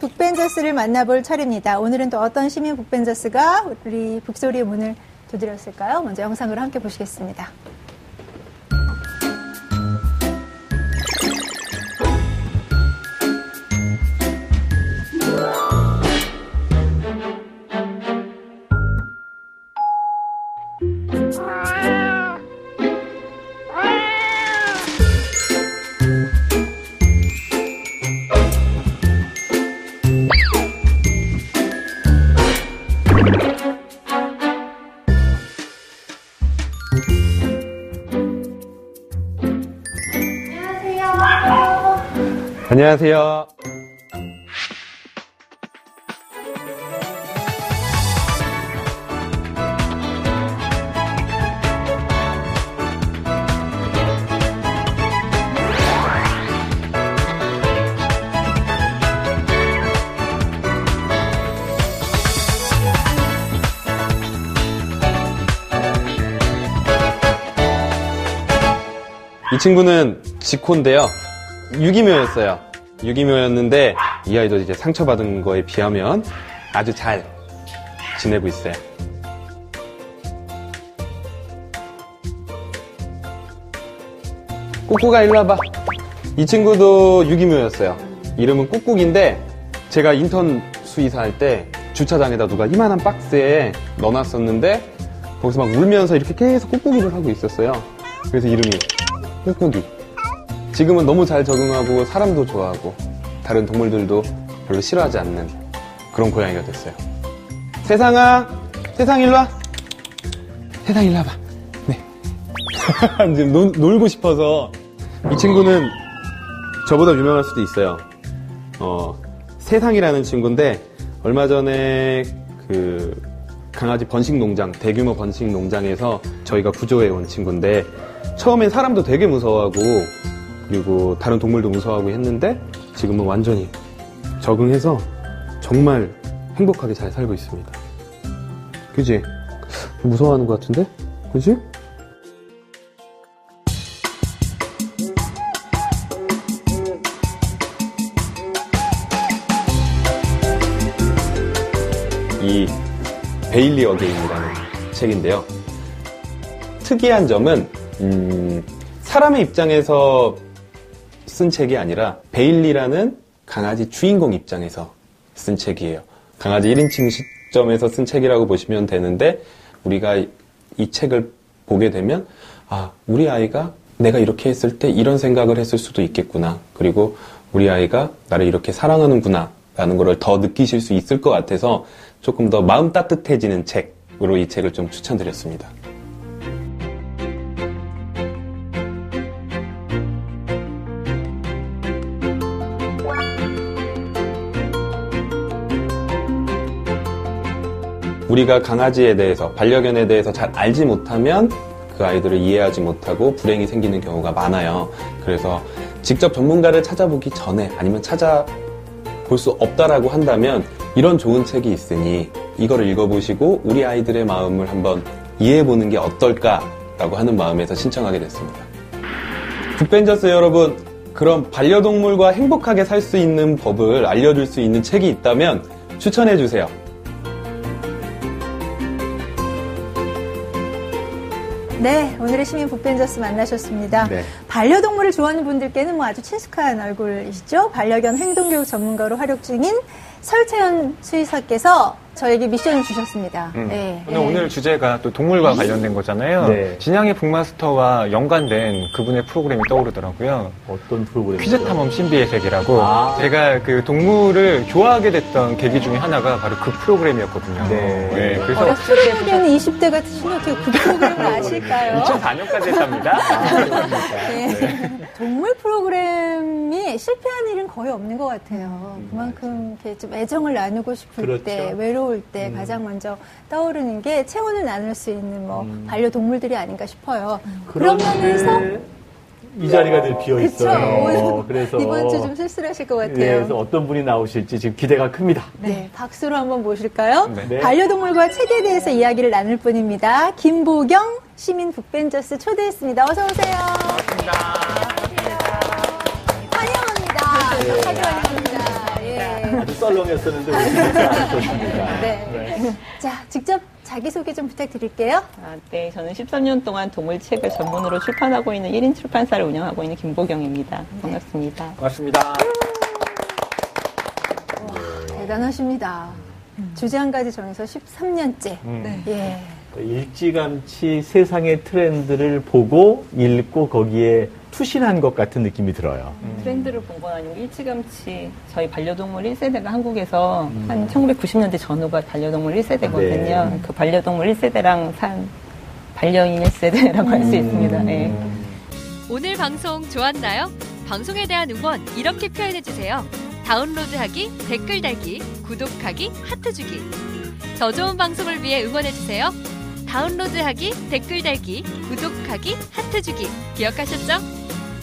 북벤져스를 만나볼 차례입니다. 오늘은 또 어떤 시민 북벤져스가 우리 북소리의 문을 두드렸을까요? 먼저 영상으로 함께 보시겠습니다. 안녕하세요. 이 친구는 지코인데요. 유기묘였어요. 유기묘였는데 이 아이도 이제 상처받은 거에 비하면 아주 잘 지내고 있어요. 꾹꾹아 일로 와봐. 이 친구도 유기묘였어요. 이름은 꾹꾹인데 제가 인턴 수의사 할 때 주차장에다 누가 이만한 박스에 넣어놨었는데 거기서 막 울면서 이렇게 계속 꾹꾹이를 하고 있었어요. 그래서 이름이 꾹꾹이. 지금은 너무 잘 적응하고 사람도 좋아하고 다른 동물들도 별로 싫어하지 않는 그런 고양이가 됐어요. 세상아! 세상 일로 와! 세상 일로 와봐. 네. 지금 놀고 싶어서. 이 친구는 저보다 유명할 수도 있어요. 세상이라는 친구인데 얼마 전에 그 강아지 번식농장, 대규모 번식농장에서 저희가 구조해온 친구인데 처음엔 사람도 되게 무서워하고 그리고 다른 동물도 무서워하고 했는데 지금은 완전히 적응해서 정말 행복하게 잘 살고 있습니다. 그지? 무서워하는 것 같은데? 그지? 이 베일리 어게임이라는 책인데요. 특이한 점은 사람의 입장에서 쓴 책이 아니라 베일리라는 강아지 주인공 입장에서 쓴 책이에요. 강아지 1인칭 시점에서 쓴 책이라고 보시면 되는데 우리가 이 책을 보게 되면 아, 우리 아이가 내가 이렇게 했을 때 이런 생각을 했을 수도 있겠구나. 그리고 우리 아이가 나를 이렇게 사랑하는구나 라는 걸 더 느끼실 수 있을 것 같아서 조금 더 마음 따뜻해지는 책으로 이 책을 좀 추천드렸습니다. 우리가 강아지에 대해서, 반려견에 대해서 잘 알지 못하면 그 아이들을 이해하지 못하고 불행이 생기는 경우가 많아요. 그래서 직접 전문가를 찾아보기 전에 아니면 찾아볼 수 없다라고 한다면 이런 좋은 책이 있으니 이거를 읽어보시고 우리 아이들의 마음을 한번 이해해보는 게 어떨까라고 하는 마음에서 신청하게 됐습니다. 북벤져스 여러분, 그럼 반려동물과 행복하게 살 수 있는 법을 알려줄 수 있는 책이 있다면 추천해주세요. 네, 오늘의 시민 북벤져스 만나셨습니다. 네. 반려동물을 좋아하는 분들께는 뭐 아주 친숙한 얼굴이시죠? 반려견 행동교육 전문가로 활약 중인 설채현 수의사께서 저에게 미션을 주셨습니다. 네. 오늘 주제가 또 동물과 관련된 거잖아요. 네. 진양의 북마스터와 연관된 그분의 프로그램이 떠오르더라고요. 어떤 프로그램이요? 퀴즈 탐험 신비의 세계라고. 아. 제가 그 동물을 좋아하게 됐던 계기 중에 하나가 바로 그 프로그램이었거든요. 네. 네. 그래서 수련하기에는 20대 같은 신학교 그 프로그램을 아실까요? 2004년까지 했답니다. 아, 네. 네. 동물 프로그램이 실패한 일은 거의 없는 것 같아요. 그만큼 이렇게 좀 애정을 나누고 싶을 그렇죠. 때, 외로울 때 가장 먼저 떠오르는 게 체온을 나눌 수 있는 뭐 반려동물들이 아닌가 싶어요. 그런 면에서 이 자리가 늘 비어 있어요. 그래서 이번 주 좀 쓸쓸하실 것 같아요. 네, 그래서 어떤 분이 나오실지 지금 기대가 큽니다. 네, 박수로 한번 모실까요? 네. 반려동물과 책에 대해서 이야기를 나눌 분입니다. 김보경 시민 북벤져스 초대했습니다. 어서 오세요. 반갑습니다. 환영합니다. 네. 환영합니다. 예. 아주 썰렁했었는데 오늘 잘하셨습니다. 네. 네. 자, 직접 자기소개 좀 부탁드릴게요. 아, 네, 저는 13년 동안 동물책을 전문으로 출판하고 있는 1인 출판사를 운영하고 있는 김보경입니다. 반갑습니다. 네. 반갑습니다. 와, 대단하십니다. 주제 한 가지 정해서 13년째. 네. 예. 일찌감치 세상의 트렌드를 보고 읽고 거기에 투신한 것 같은 느낌이 들어요. 트렌드를 본 건 아니고 일찌감치 저희 반려동물 1세대가 한국에서 한 1990년대 전후가 반려동물 1세대거든요. 네. 그 반려동물 1세대랑 산 반려인 1세대라고 할 수 있습니다. 네. 오늘 방송 좋았나요? 방송에 대한 응원 이렇게 표현해주세요. 다운로드하기, 댓글 달기, 구독하기, 하트 주기. 더 좋은 방송을 위해 응원해주세요. 다운로드하기, 댓글 달기, 구독하기, 하트 주기. 기억하셨죠?